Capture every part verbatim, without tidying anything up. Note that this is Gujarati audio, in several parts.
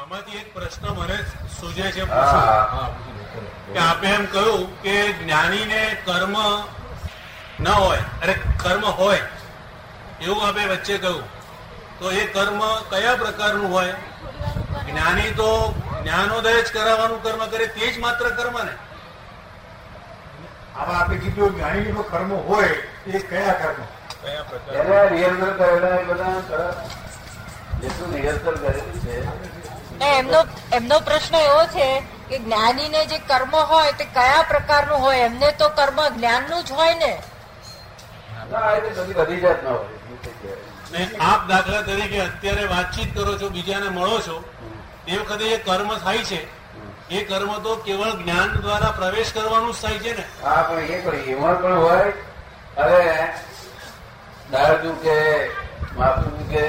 આમાંથી એક પ્રશ્ન મને સૂજે છે કે આપે એમ કહ્યું કે જ્ઞાનીને કર્મ ન હોય, અરે કર્મ હોય એવું આપે વચ્ચે કહ્યું, તો એ કર્મ કયા પ્રકારનું હોય? જ્ઞાની તો જ્ઞાનોદય જ કરાવવાનું કર્મ કરે, તે જ માત્ર કર્મ ને? આમાં આપણે કીધું જ્ઞાની નો કર્મ હોય એ કયા કર્મ, કયા પ્રકાર? રિહર્સલ કરેલા એ બધા જેટલું રિહર્સલ કરેલું છે. એમનો એમનો પ્રશ્ન એવો છે કે જ્ઞાનીને જે કર્મ હોય તે કયા પ્રકારનું હોય? એમને તો કર્મ જ્ઞાનનું જ હોય ને. બધી જાત ના હોય. આપ દાખલા તરીકે અત્યારે વાતચીત કરો છો, બીજાને મળો છો, તે વખતે એ કર્મ થાય છે, એ કર્મ તો કેવળ જ્ઞાન દ્વારા પ્રવેશ કરવાનું જ થાય છે ને. હા, પણ એ પણ એમાં પણ હોય. અરે દાદુ કે માતુ કે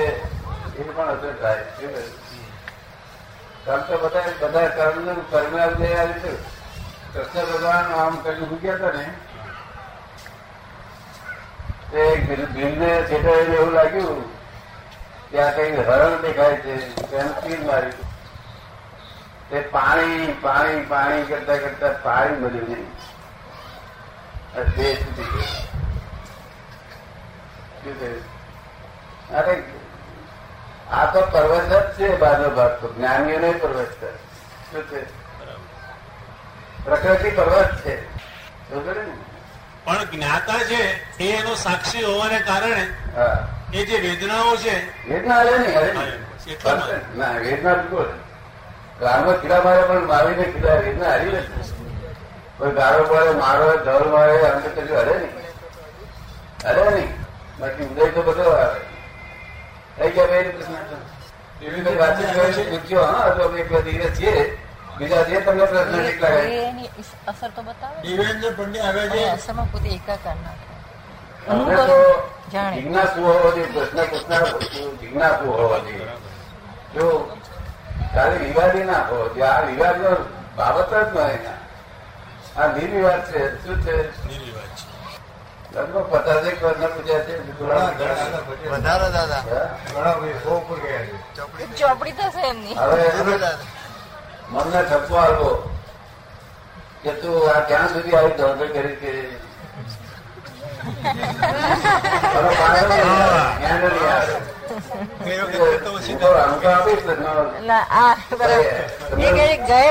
એ પણ અસર થાય છે. કર્મ તો બધા બધા કર્મ કર્મ આવી છે. કૃષ્ણ ભગવાન આમ કરી મૂક્યા હતા ને, ભીમને છેટાઈને એવું લાગ્યું કે આ કઈ હરણ દેખાય છે, માર્યું તે પાણી પાણી પાણી કરતા કરતા પાણી મળ્યું નહીં. અરે આ તો પર્વત જ છે, બાજુ ભાગ તો જ્ઞાનીઓને પર્વત છે. શું છે? પ્રકૃતિ પર્વત છે. સમજો ને? પણ જ્ઞાતા છે એ એનો સાક્ષી હોવાને કારણે એ જે વેદનાઓ છે, વેદના આવે નહીં. ના, વેદના બિલકુલ ગાળમાં ખીલા મારે, પણ મારીને ખીલા વેદના હારી નથી. કોઈ ગાળો પડે, મારો ધળ મારે, આમ તો હરે નહીં, હરે નહીં. બાકી ઉદય તો બધો આવે. થઈ ગયા ભાઈ પ્રશ્ન? એવી બધી વાતચીત કરે છે, પૂછ્યો. હા, તો અમે ધીરે છીએ. બીજા જે તમને પ્રશ્ન નીકળાય અસર તો બતાવે. દિવ્યાંગ પંડ્યા આવે છે અસરમાં પોતે એકાકાર ના થાય. જિજ્ઞાસુ હોવો જોઈએ, પ્રશ્ન પૂછનાર જિજ્ઞાસુ હોવો જોઈએ. જો તારે વિવાદી ના હોવો જોઈએ. આ વિવાદ નો બાબત જ નહીં, આ નિર્વિવાદ છે. શું છે? નિર્વિવાદ છે. લગભગ પચાસ એક પ્રશ્ન પૂછ્યા છે. વધારે દાદા ચોપડી થશે એમની. હવે મનને ઠપકો આપો કે તું આ ક્યાં સુધી આવી ધોધો કરી કે ગયા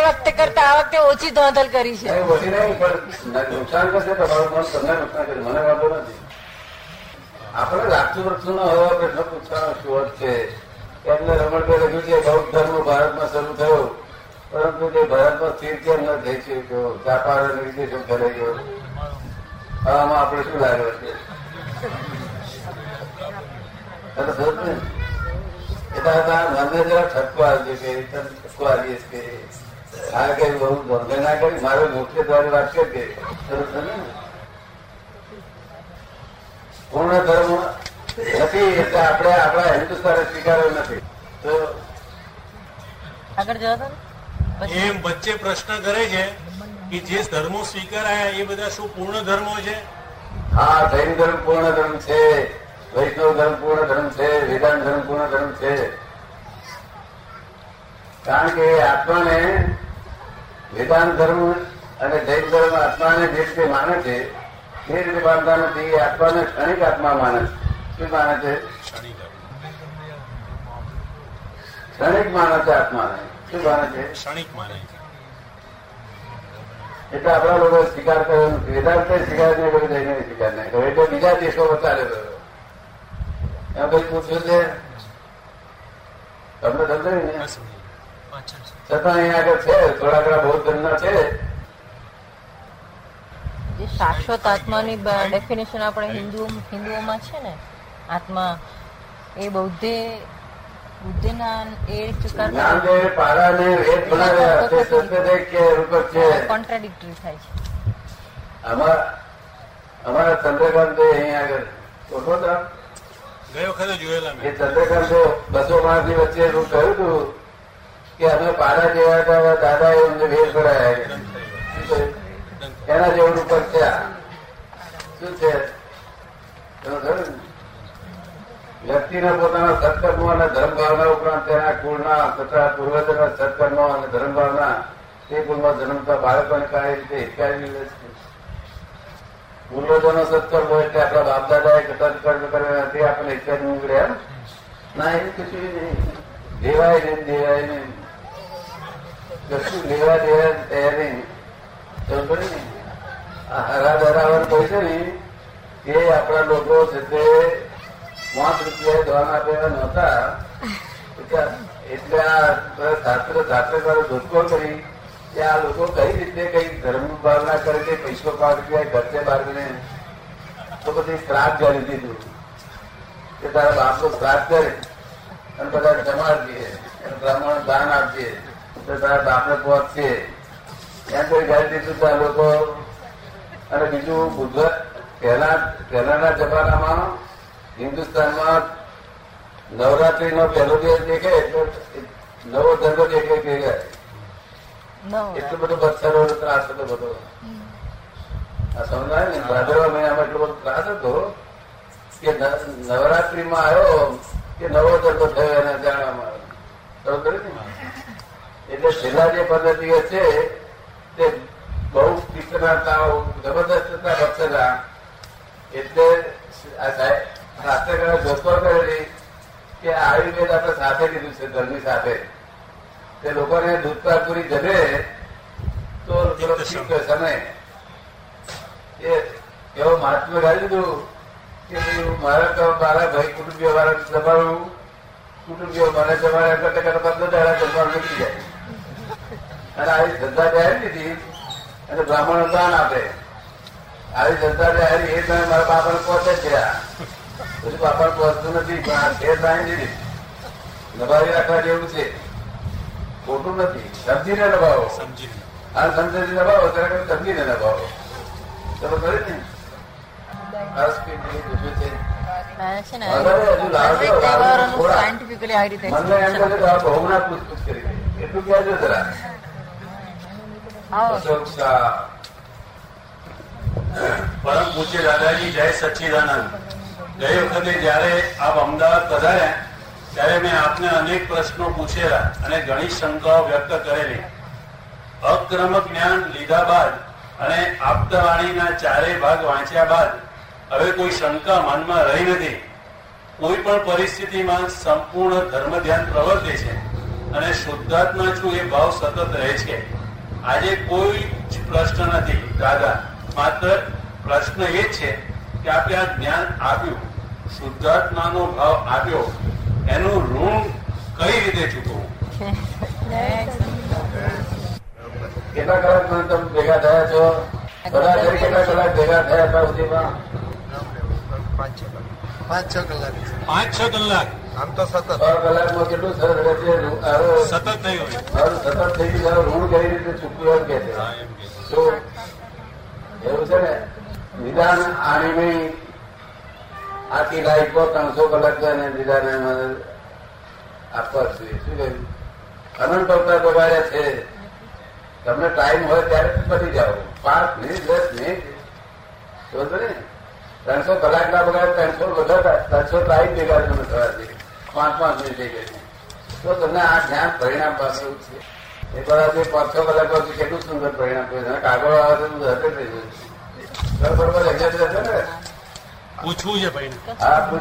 વખતે કરતા આ વખતે ઓછી ધોધલ કરી છે. ઓછી નહીં, પણ નુકસાન કરશે તમારું. મન તમને નુકસાન કરે, મને વાંધો નથી. આપણે લાગતું વસ્તુ ના હોવા પ્રશ્ન પૂછવાનો શોધ છે. એમને રમણભાઈ લખ્યું છે બૌદ્ધ ધર્મ ભારતમાં શરૂ થયો, પરંતુ તે ભારતમાં સ્થિર કેમ ન થઈ શક્યો? જાપાન રીતે શું ફરાઈ ગયો? આમાં આપણે શું લાગ્યો છે? મને જરા ઠપકો આવી છે કે ઠપકો આવી છે આ કઈ બહુ ધંધે ના કરી. મારો મુખ્ય દ્વારા વાત છે કે પૂર્ણ ધર્મ નથી, એટલે આપણે આપણા હિન્દુસ્તાને સ્વીકાર્યો નથી. તો આગળ જવા એમ વચ્ચે પ્રશ્ન કરે છે કે જે ધર્મો સ્વીકારાયા એ બધા શું પૂર્ણ ધર્મો છે? હા, જૈન ધર્મ પૂર્ણ ધર્મ છે, વૈષ્ણવ ધર્મ પૂર્ણ ધર્મ છે, વેદાંત ધર્મ પૂર્ણ ધર્મ છે. કારણ કે આત્માને વેદાંત ધર્મ અને જૈન ધર્મ આત્માને જે રીતે માને છે તે રીતે માનતા નથી. આત્માને ક્ષણિક આત્મા માને છે. શું માને છે? ક્ષણિક માને છે આત્માને. ક્ષણિક માને છે, એટલે આપણા લોકો સ્વીકાર કર્યો નથી. વેદાંત સ્વીકાર નહીં કર્યો, જઈને સ્વીકાર નહીં કર્યો, એટલે બીજા દેશો ચાલે કર્યો. એમ કઈ પૂછ્યું છે તમને? સમજાયું ને? છતાં અહીંયા આગળ છે થોડા ઘણા બૌદ્ધ ધર્મના છે. જે શાશ્વત આત્માની ડેફિનેશન આપણે હિન્દુ હિન્દુઓમાં છે ને, આત્મા એ બૌદ્ધે કોન્ટ્રાડિક્ટરી થાય છે. અમારા ચંદ્રકાંત ચંદ્રકાંત બસો માણસ ની વચ્ચે હું કહ્યું હતું કે અમે પારા જેવા હતા, દાદા એમને વેર કરાયા, એના જેવું ઉપર છે. શું છે? વ્યક્તિના પોતાના સત્કર્મો અને ધર્મ ભાવના ઉપરાંત તેના કુળના તથા પૂર્વજના સત્કર્મો અને ધર્મ ભાવના તે કુળમાં જન્મતા બાળકોને કઈ રીતે હિતકારી લે છે. પૂર્વજોનો સત્કર્મ હોય એટલે આપણા બાપદાદાએ સત્કર્મ કર્યો નથી, આપણને હિતકારી નીકળે એમ ના, એ કશું નહીં. દેવાય નહીં, દેવાય નહીં, કશું લેવા દેવાય તૈયાર નહીં. ખબર પડે ને આ હરા દરાવર કોઈ છે ને એ આપણા લોકો છે તે પાંચ રૂપિયા દોન આપેલા નહોતા, એટલે આ શાસ્ત્ર શાસ્ત્રકારો ધોધખોળ કરી કે આ લોકો કઈ રીતે કઈ ધર્મની ભાવના કરે કે પૈસો પાંચ રૂપિયા ઘરતે બાળકને તો પછી શ્રાદ્ધ કરી દીધું કે તારા બાપનો શ્રાદ્ધ કરે અને બધા જમાડજે અને બ્રાહ્મણ દાન આપજે તો તારા બાપને પહોંચશે એમ કોઈ કરી દીધું તો આ લોકો. અને બીજું ગુજરાત પહેલા પહેલાના જમાનામાં હિન્દુસ્તાનમાં નવરાત્રીનો પહેલો દિવસ દેખાય એટલો નવો ધંધો દેખાય દેખાય એટલો બધો પથ્થરો ત્રાસ હતો બધો. આ સમજાય ને ભાદરવા મહિનામાં એટલો બધો ત્રાસ હતો કે નવરાત્રીમાં આવ્યો કે નવો ધંધો થયો એના જાણવામાં આવ્યો. એટલે છેલ્લા જે પંદર દિવસ છે તે બહુ તીક્ષ્ણ તાવ જબરદસ્ત હતા પથ્થરા. એટલે આ સાહેબ શાસ્ત્રકારો જોતવા કરેલી કે આયુર્વેદ આપણે સાથે લીધું છે ધર્મની સાથે, તે લોકોને દૂધપાક પૂરી જમે તો સમય એવો મહાત્મા ગાળી દીધું કે મારા મારા ભાઈ કુટુંબીઓ વાળા જમાડું, કુટુંબીઓ મને જમાડે એટલે કરતા બધા જમવાનું નીકળી જાય. અને આવી ધંધા જાહેર લીધી અને બ્રાહ્મણો દાન આપે, આવી ધંધા જાહેર એ તમે મારા બાપાને પહોંચે ગયા બધું બાપા પહોંચતું નથી, પણ આ શેર લાઈન દબાવી રાખવા જેવું છે, ખોટું નથી. સમજીને દબાવો, આ સમજી દબાવો, ત્યારે સમજીને દબાવો. ચલો કરે ને બહુ ના પૂછપુછ કરી દે એટલું કહેજો જરા. અશોક શાહ પરમ પૂજ્ય દાદાજી જય સચ્ચિદાનંદ. ગઈ વખતે જયારે આપ અમદાવાદ પધાર્યા ત્યારે મેં આપને અનેક પ્રશ્નો પૂછેલા અને ઘણી શંકાઓ વ્યક્ત કરેલી. અક્રમક જ્ઞાન લીધા બાદ અને આપ્તવાણીના ચારેય ભાગ વાંચ્યા બાદ હવે કોઈ શંકા મનમાં રહી નથી. કોઈ પણ પરિસ્થિતિમાં સંપૂર્ણ ધર્મ ધ્યાન પ્રવર્તે છે અને શુદ્ધાત્મા છું એ ભાવ સતત રહે છે. આજે કોઈ જ પ્રશ્ન નથી દાદા, માત્ર પ્રશ્ન એ જ છે કે આપણે આ જ્ઞાન આપ્યું, શુદ્ધાત્માનો ભાવ આપ્યો, એનું ઋણ કઈ રીતે ચૂકવું? કેટલા કલાક તમે ભેગા થયા છો? બધા કેટલા કલાક ભેગા થયા હતા સુધીમાં? પાંચ છ કલાક. પાંચ છ કલાક આમ તો સતત છ કલાકમાં કેટલું સતત થયું, સતત થઈ ગયું. ઋણ કઈ રીતે ચૂકવું એમ કે એવું છે ને. નિદાન આની આખી લાઈફ પર ત્રણસો કલાક નિદાન આપવા જોઈએ. શું કહ્યું? અનંત અવતાર બગાડ્યા છે. તમને ટાઈમ હોય ત્યારે પતી જાઓ, પાંચ મિનિટ દસ મિનિટ બરોબર ને. ત્રણસો કલાક ના બગાડ, ત્રણસો બધા ત્રણસો ટાઈમ બગાડ તમે થવા જોઈએ, પાંચ પાંચ મિનિટ થઈ ગઈ તો તમને આ ધ્યાન પરિણામ પાછું છે. એ બધા પાંચ છ કલાક પછી કેટલું સુંદર પરિણામ થયું, કાગળ આવે તો હશે થઈ ગયું. પૂછવું છે ભાઈ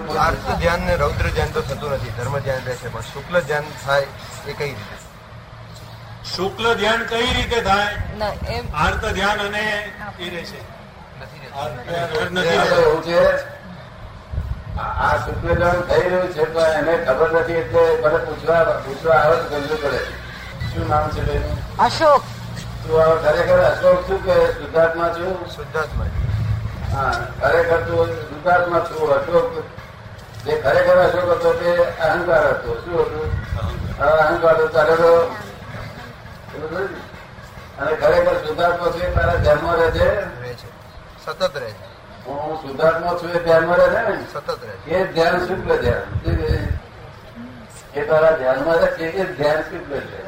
ધ્યાન ને રૌદ્ર ધ્યાન તો થતું નથી, ધર્મ ધ્યાન રહેશે. પણ શુક્લ ધ્યાન થાય એ કઈ રીતે? શુક્લ ધ્યાન કઈ રીતે થાય? આર્ત ધ્યાન અને એ રહેશે એવું છે. આ શુક્લ ધ્યાન થઈ રહ્યું છે પણ એને ખબર નથી, એટલે મને પૂછવા પૂછવા આવે તો સમજવું પડે. શું નામ છે ભાઈ? અશોક. ખરેખર અશોક છું કે શુદ્ધાત્મા છું? શુદ્ધાત્મા. હા, ખરેખર તું શુદ્ધાત્મા છું. અશોક જે ખરેખર અશોક હતો તે અહંકાર હતો. શું હતું? અહંકાર તો ચાલે તો. અને ખરેખર શુદ્ધાત્મા છું તારા ધ્યાનમાં રહે છે, સતત રહે છે. હું શુદ્ધાત્મા છું એ ધ્યાનમાં રહે છે ને, સતત રહે છે. એ ધ્યાન શુક્લ ધ્યાન એ તારા ધ્યાનમાં રહે છે, એ ધ્યાન શુક્લ છે.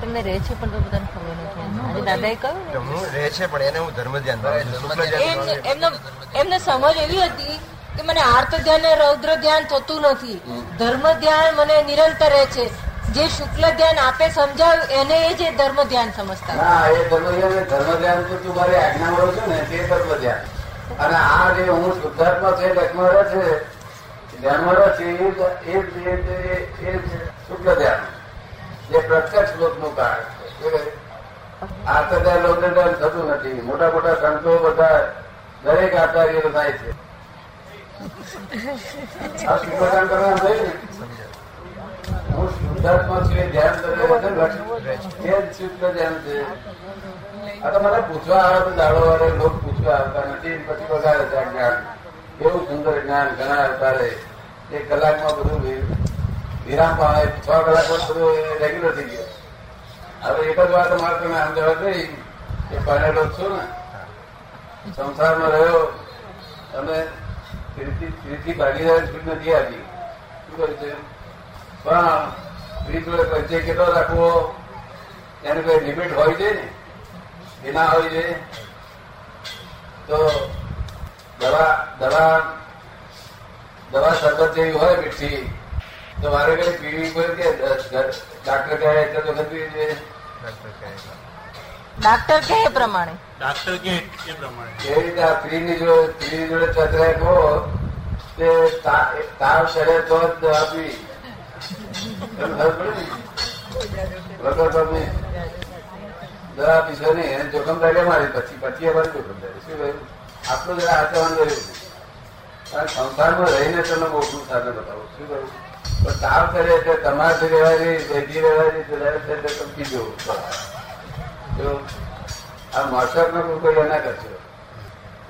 તમને રહે છે પણ બધાને ખબર નથી. દાદા એ કહ્યું રહે છે પણ એને હું ધર્મ ધ્યાન. એમને સમજ એવી હતી કે મને આર્ત ધ્યાન ને રૌદ્ર ધ્યાન થતું નથી, ધર્મ ધ્યાન મને નિરંતર રહે છે. જે શુક્લ ધ્યાન આપે સમજાવ એને એ જે ધર્મ ધ્યાન સમજતા, ધર્મ ધ્યાન તો તું મારી આજ્ઞા મળો છો ને તે ધર્મ ધ્યાન. અને આ જે હું શુદ્ધાત્મા છે લક્ષ્મણ છે ધ્યાનમાં છે એ શુક્લ ધ્યાન જે પ્રત્યક્ષ લોક નું કારણ છે. આચાર્ય લોકોને ધ્યાન થતું નથી. મોટા મોટા સંતો બધા દરેક આચાર્ય થાય છે. આ શુદ્ધાત્મા કરવાનું થયું ને, હું શુદ્ધાત્મા છે ધ્યાન ધ્યાન છે. આ તો મને પૂછવા આવે તો દાડો વાળે લોકો પૂછવા આવતા નથી, પછી બગાડે છે આ જ્ઞાન. એવું સુંદર જ્ઞાન ઘણા અવતારે એ કલાકમાં બધું વિરામ પામે, છ કલાકમાં બધું રેગ્યુલર થઈ ગયો. હવે એક જ વાત અમારે તમે અમદાવાદ રહી કે ભણેલો છો ને, સંસારમાં રહ્યો અને ભાગીદાર સ્પીડ નથી આપી. શું કર્યું છે પણ સ્ત્રી જોડે પરિચય કેટલો રાખવો એની કોઈ લિમિટ હોય છે ને, એ ના હોય છે તો દવા દવા દવા સરબત જેવી હોય મીઠી તો મારે કઈ પીવી પડે કે ડાક્ટર કહે એટલે તો નથી પીવી જોઈએ. ડાક્ટર કહે એ પ્રમાણે ડાક્ટર કહે એ પ્રમાણે એવી રીતે આ સ્ત્રીની જોડે સ્ત્રીની જોડે ચતરાય કહો કે તાવ શરીર તો જ દવા પીવી એમ ખબર પડે ને, દવા પીશો નહીં એને જોખમદારી મારી પછી પછી અમારી જોખમદારી. શું કહ્યું આટલું જરા આચરણ કર્યું કારણ સંસારમાં રહીને તમને મોટું સાથે બતાવું. શું કહ્યું પણ તાવ કરે એટલે તમારે રહેવાની ભેગી રહેવાની જવું. આ મોસર નો કોઈ એના કરશો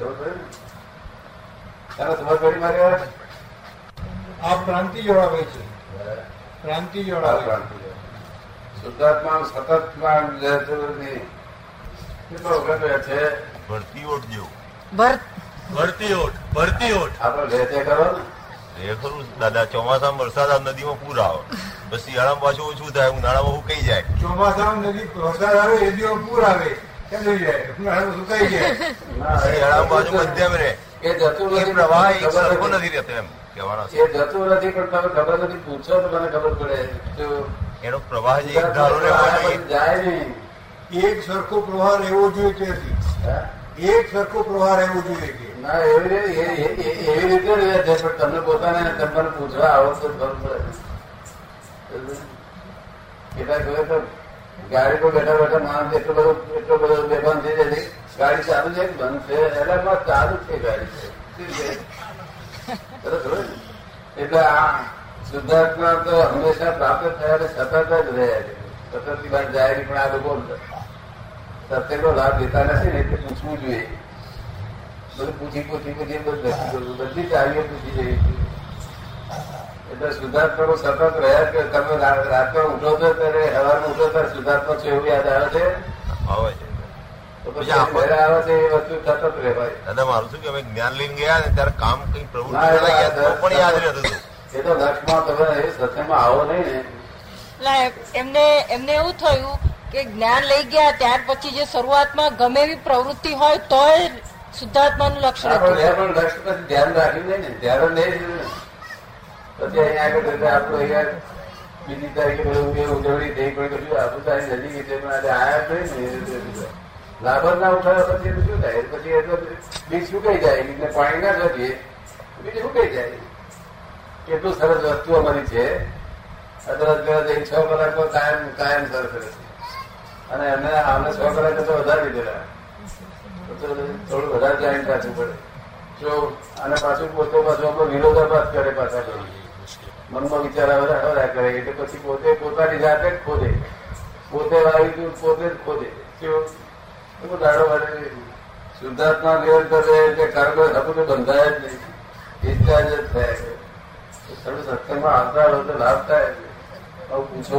તમે સમજ પડી મારી વાત. આ ક્રાંતિ જોડાવે છે, ક્રાંતિ જોડાવે ક્રાંતિ શુદ્ધાત્મા સતત છે. ભરતી ઓટ જેવું ભરતી ઓટ ભરતી ઓટ આપડે રહેતે કરો એ ખરું દાદા. ચોમાસામાં વરસાદ નદીમાં પૂર આવે, બસ શિયાળામાં પાછું ઓછું થાય, ઉનાળામાં સુકાઈ જાય. ચોમાસામાં નદી વરસાદ આવે એ દિવસ પૂર આવે સુકાઈ જાય, શિયાળામાં પાછું મધ્યમ રહે. એ જતું નથી, પ્રવાહ સરખો નથી રહેતો એમ કહેવાના છે. એ જતું નથી પણ તમે ખબર નથી, પૂછો તો મને ખબર પડે એનો પ્રવાહ જે એક ધારો જાય નહીં. એક સરખો પ્રવાહ રહેવો જોઈએ, એક સરખો પ્રવાહ રહેવો જોઈએ કે ના એવી રીતે રહ્યા છે. પણ તમને પોતાને તમને પૂછવા આવશે કેટલાક ગાડી પર બેઠા બેઠા માણસ એટલો બધો એટલો બધો બેભાન થઈ જાય છે. ગાડી ચાલુ છે બંધ છે એટલે ચાલુ છે ગાડી. એટલે આ શુદ્ધાત્મા તો હંમેશા પ્રાપ્ત થયા સતત જ રહ્યા છે, સતત ની વાત જાય નહીં. પણ આ લોકો સત્યનો લાભ લેતા નથી ને એટલે પૂછવું જોઈએ. બધું પૂછી પૂછી પૂછી બધી ચાલીઓ પૂછી જઈ. એટલે શુદ્ધાત્મા સતત રહ્યા કે તમે રાતમાં ઉઠો છો ત્યારે હવારમાં ઉઠો ત્યારે શુદ્ધાત્મા છો એવું યાદ આવે છે. આવે છે એ વસ્તુ સતત રહેવાય. દાદા મારું શું કે અમે જ્ઞાન લઈને ગયા ને ત્યારે કામ કઈ પ્રવૃત્તિ યાદ રહેતું હતું. એ તો લક્ષમાં તમે એ સત્યમાં આવો નહીં ને. એમને એમને એવું થયું કે જ્ઞાન લઈ ગયા ત્યાર પછી જે શરૂઆતમાં ગમે એવી પ્રવૃત્તિ હોય તો શુદ્ધાત્માનું લક્ષણ હતું. લક્ષ ધ્યાન રાખ્યું નહીં ને ધ્યાન નહીં પછી અહીંયા આગળ આપણું અહીંયા બીજી તારીખે ઉજવણી થઈ પડે કશું આપણું તારી નજીક એટલે પણ આજે આયા લાભ ના ઉઠાવ્યા પછી શું થાય? પછી એટલે બીજ સુકાઈ જાય, બીજને પાણી ના કરીએ બીજ સુકાઈ જાય. કેટલું સરસ વસ્તુ અમારી છે. અદરસ ગરજ એ છ કલાકમાં કાયમ કાયમ સર કરે છે અને અમે આમને સો કલાક તો વધારી દીધેલા, થોડું વધારે ધ્યાન પાછું પડે જો અને પાછું પોતે પાછું આપણો વિરોધાભાસ કરે પાછા મનમાં વિચાર આવે કરે એટલે પછી પોતે પોતાની જાતે જ ખોદે, પોતે વાવી પોતે જ ખોદે. કેવો દાડો વાળે શુદ્ધાત્મા લેવલ કરે એટલે કારગર હતું તો બંધાય જ નહીં, એટલા જ થાય છે. થોડું સત્યમાં આવતા હોય તો લાભ થાય છે. હવે પૂછો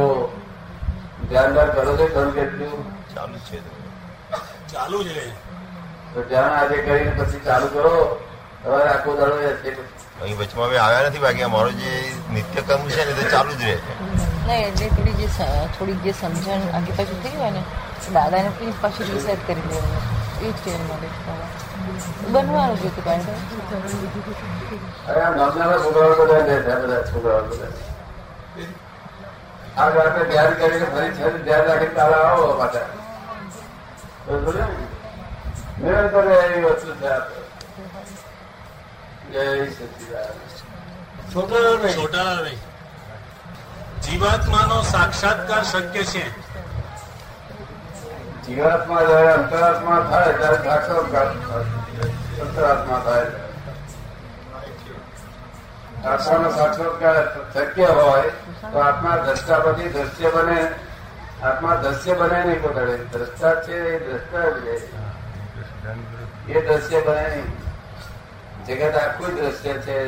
ધ્યાનદાર કરો છો તમે કેટલું ચાલુ છે ચાલુ છે તો ધ્યાન આજે કરીને પછી ચાલુ કરો હવે આખો દાડો અહીં વચમાં અમે આવ્યા નથી. બાકી અમારો જે નિત્યક્રમ છે ને તે ચાલુ જ રહે છે. નહીં એટલે થોડી જે થોડીક જે સમજણ આગે પાછું થઈ હોય ને દાદાને પ્લીઝ પાછું રિસાઈડ કરી દેવાનું એ જ કહેવા માટે. બનવાનું કીધું પાસે. જીવાત્મા નો સાક્ષાત્કાર શક્ય છે. જીવાત્મા જયારે અંતરાત્મા થાય ત્યારે સાક્ષાત્કાર અંતરાત્મા થાય. આત્માનો સાક્ષાત્કાર શક્ય હોય તો આત્મા દ્રષ્ટા પછી દ્રશ્ય બને. આત્મા દ્રશ્ય બને નહીં, પોતાને દ્રષ્ટા છે એ દ્રષ્ટા એ દ્રશ્ય બને નહીં. જગત આખું દ્રશ્ય છે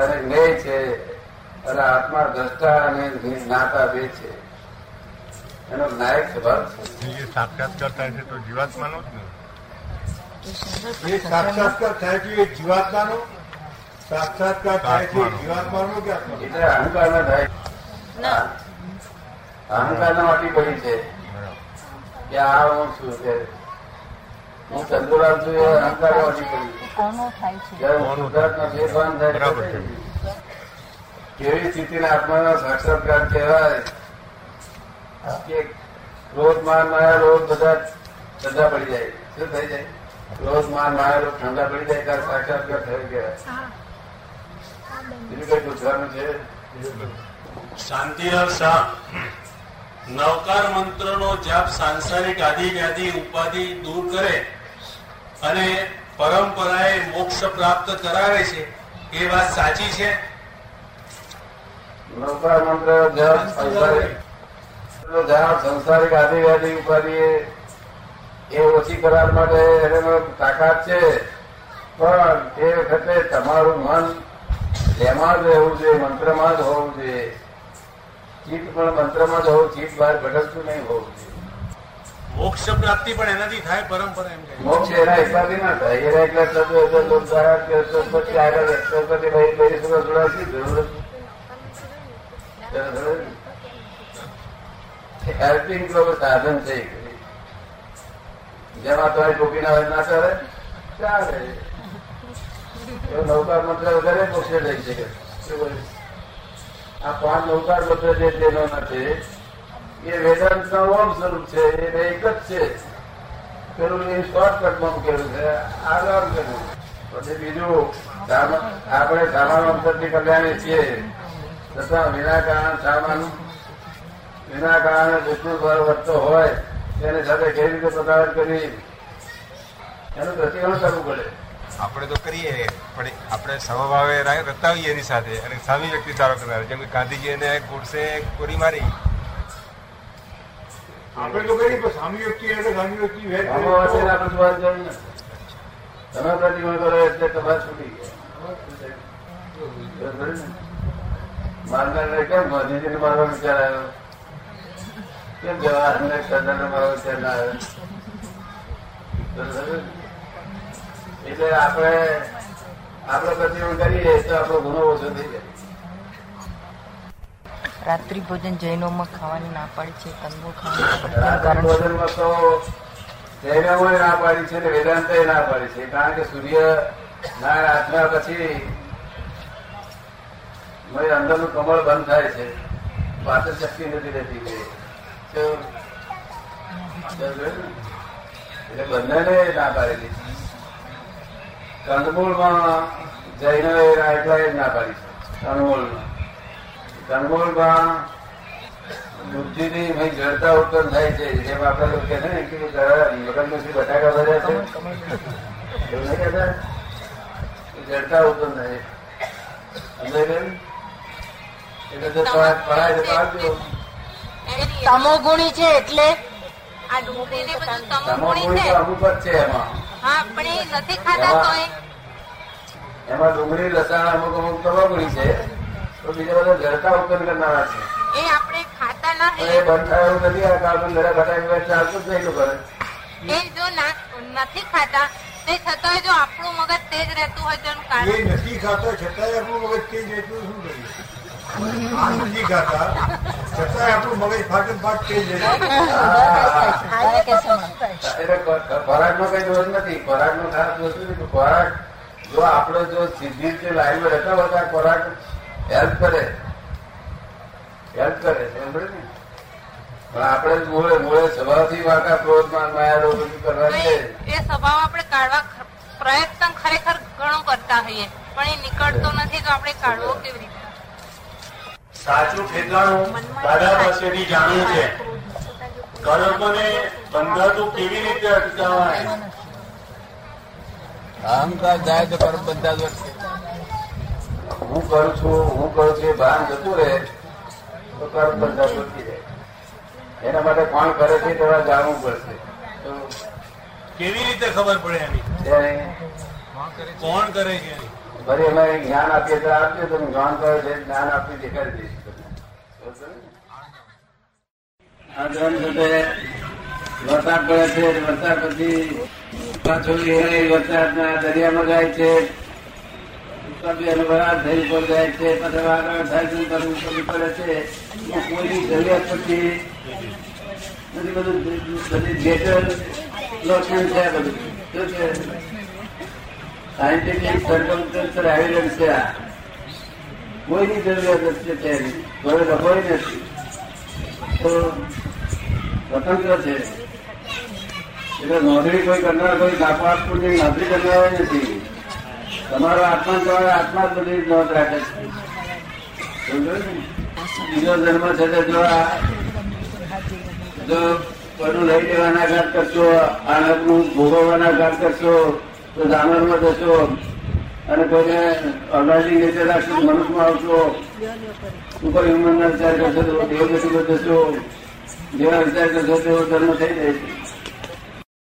અને જ્ઞેય છે અને આત્મા દ્રષ્ટા અને જ્ઞાતા બે છે. એનો નાયક સ્વભાવ છે. સાક્ષાત્કાર થાય છે તો જીવાત્માનો જ ને સાક્ષાત્કાર થાય છે. એ જીવાત્માનો સાક્ષાત્કાર થાય છે. જીવાત્માનો કે એટલે અહંકાર ના થાય. અહંકાર ના વાટી પડી છે કે આ હું છું કે હું ચંદુરામ છું. એ અહંકાર ના વાટી પડી. કોનો થાય છે? બરાબર છે. કેવી સ્થિતિના આત્માનો સાક્ષાત્કાર કહેવાય? ક્રોધ માન માયા રોગ બધા ઠંડા પડી જાય. શું થઈ જાય? ક્રોધ માન માયા રોગ ઠંડા પડી જાય ત્યારે સાક્ષાત્કાર થઈ ગયા. બીજું કઈ પૂછવાનું છે? શાંતિલાલ શાહ, નવકાર મંત્રનો જાપ સાંસારિક આદિ વ્યાધિ ઉપાધિ દૂર કરે અને પરંપરાએ મોક્ષ પ્રાપ્ત કરાવે છે, એ વાત સાચી છે? નવકાર મંત્ર જાપ સંસારિક આદિ વ્યાધિ ઉપાધિ એ ઓછી કરવા માટે એનો તાકાત છે, પણ એ વખતે તમારું મન એમાં જ રહેવું જોઈએ, મંત્રમાં જ હોવું જોઈએ. ચિત્ત પણ મંત્રમાં જ હોવું, ચિત્ત બહાર ભટકતું નહીં હોવું જોઈએ. મોક્ષ પ્રાપ્તિ પણ એનાથી થાય. પરંપરા એમ મોક્ષ એના હિસાબથી ના થાય. એના એટલે જરૂર હતી હેલ્પિંગ સાધન થઈ ગયું. જેમાં તમારી ટોપી ના હોય ના કરે ચાલે. નૌકાર મંત્ર વગેરે પોક્ષે લઈ શકે. આ પાંચ નૌકાર મંત્ર જે તેનો નથી એ વેદાંત નો ઓમ સ્વરૂપ છે. એ બે એક જ છે. પેલું એ શોર્ટકટમાં મૂકેલું છે. આગળ પછી બીજું આપણે સામાન અંતરથી કલ્યાણી છીએ તથા વિનાકારણ સામાન એના કારણે દુષ્ણ ભાવ વધતો હોય તેને સાથે કેવી રીતે પ્રકાર કરી એનું પ્રતિક્રમણ કરવું પડે. આપણે તો કરીએ પણ આપણે સમભાવે રતાવીએ એની સાથે, અને સામી વ્યક્તિ સારો કરનાર જેમ કે ગાંધીજીને ગુડસે કોરી મારી. આપણે તો કરી પણ સામી વ્યક્તિ એટલે સામી વ્યક્તિ આપણે જોવા જવું ને તમે પ્રતિક્રમણ કરો એટલે તમારે છૂટી ગયા. મારનારને કેમ ગાંધીજીને મારવાનો વિચાર આવ્યો? કેમ જવાહરને સદાનો વિચાર ના આવ્યો? એટલે આપણે આપણે પ્રતિક્રમણ કરીએ તો આપણો ગુનો ઓછો થઈ જાય. રાત્રિ ભોજન જૈનોમાં ખાવાની ના પાડી છે. તંબુ ખાવાનું ભોજનમાં તો જૈનો ના પાડી છે ને વેદાંત ના પાડી છે. કારણ કે સૂર્ય ના રાતના પછી મારી અંદરનું કમળ બંધ થાય છે. પાચન શક્તિ નથી રહેતી એટલે બંને ના પાડેલી. કંદમૂળમાં જઈને એટલા એ જ ના પાડી છે. કંદમૂળમાં કંદમૂળમાં બુદ્ધિની ભાઈ જડતા ઉત્પન્ન થાય છે. જેમ આપણે લોકો કહે છે ને કે વગરનું બટાકા ભર્યા છે એવું નહીં કહેતા. જડતા ઉત્પન્ન થાય અંદર તમોગુણી છે એટલે અમુક જ છે એમાં. એમાં ડુંગળી લસણ અમુક અમુક તમોગુણી છે તો બીજા બધા જળતા ઉત્પન્ન કરનારા છે. એ આપણે ખાતા ના એ બંધ થયું નથી. આ કાર્બન ઘરે ઘટાડી ચાલતું જ નહીં. કરે એ જો નથી ખાતા તે છતાં જો આપણું મગજ તેજ રહેતું હોય તો એનું કારણ નથી. ખાતા છતાં આપણું મગજ તેજ રહેતું શું કરીએ? ખોરાક નો કઈ દોષ નથી, ખોરાક નો ખાસ દોષ નથી. ખોરાક જો આપડે જો સીધી જે લાઈન માં રહેતા હોય તો ખોરાક હેલ્પ કરે હેલ્પ કરે સમજે ને. પણ આપડે મૂળે મૂળે સ્વભાવ થી વાંકા ક્રોધમાન માયા બધું કરવા છે, એ સ્વભાવ આપડે કાઢવા પ્રયત્ન ખરેખર ઘણો કરતા હોઈએ પણ એ નીકળતો નથી, તો આપણે કાઢવો કેવી રીતે? સાચું ખેતરાણું દાદા પાસેથી જાણ્યું છે. ગરબને બંધાતું કેવી રીતે અટકાવાય? અહંકાર જાય તો ગરબ બંધાતું અટકે. હું કરું છું હું કરું છું એ ભાન જતું રહે તો ગરબ બંધાતું અટકી જાય. એના માટે કોણ કરે છે તેવા જાણવું પડશે. તો કેવી રીતે ખબર પડે એની? કોણ કરે છે? ફરી અમે જ્ઞાન આપીએ તો આપીએ, તમે જ્ઞાન કરો છે જ્ઞાન આપી દેખાડી દઈશું. આ ગ્રંથ વરસાદ પડે છે, વરસાદ પછી પાછો વરસાદના દરિયામાં જાય છે, વરાળ થઈ પર જાય છે, પછી આગળ થાય છે, પછી પડે છે. કોઈની જરૂરિયાત પછી બધી બધું બધી જેટર લોકેશન છે. બધું શું છે? સાયન્ટિફિક સર્કમસ્ટન્સર એવિડન્સ છે. આ કોઈની જરૂરિયાત નથી, છે નહીં, કોઈ લખોઈ નથી, તો સ્વતંત્ર છે. એટલે નોંધણી કોઈ કરનાર કોઈ કાપાટપૂરની નોંધણી કરનાર નથી. તમારો આત્મા તમારા આત્મા જ બધી નોંધ રાખે છે. બીજો જન્મ છે તે જો આ જો કોઈનું લઈ લેવાના ઘાટ કરશો, આણકનું ભોગવવાના ઘાટ કરશો તો જાનવરમાં જશો, અને કોઈને અવરાજી રીતે રાખશો મનુષ્યમાં આવશો, સુપર હ્યુમનના વિચાર કરશો તો દેવ ગતિમાં જશો, જેવા વિચાર કરશો તેવો ધર્મ થઈ જાય છે.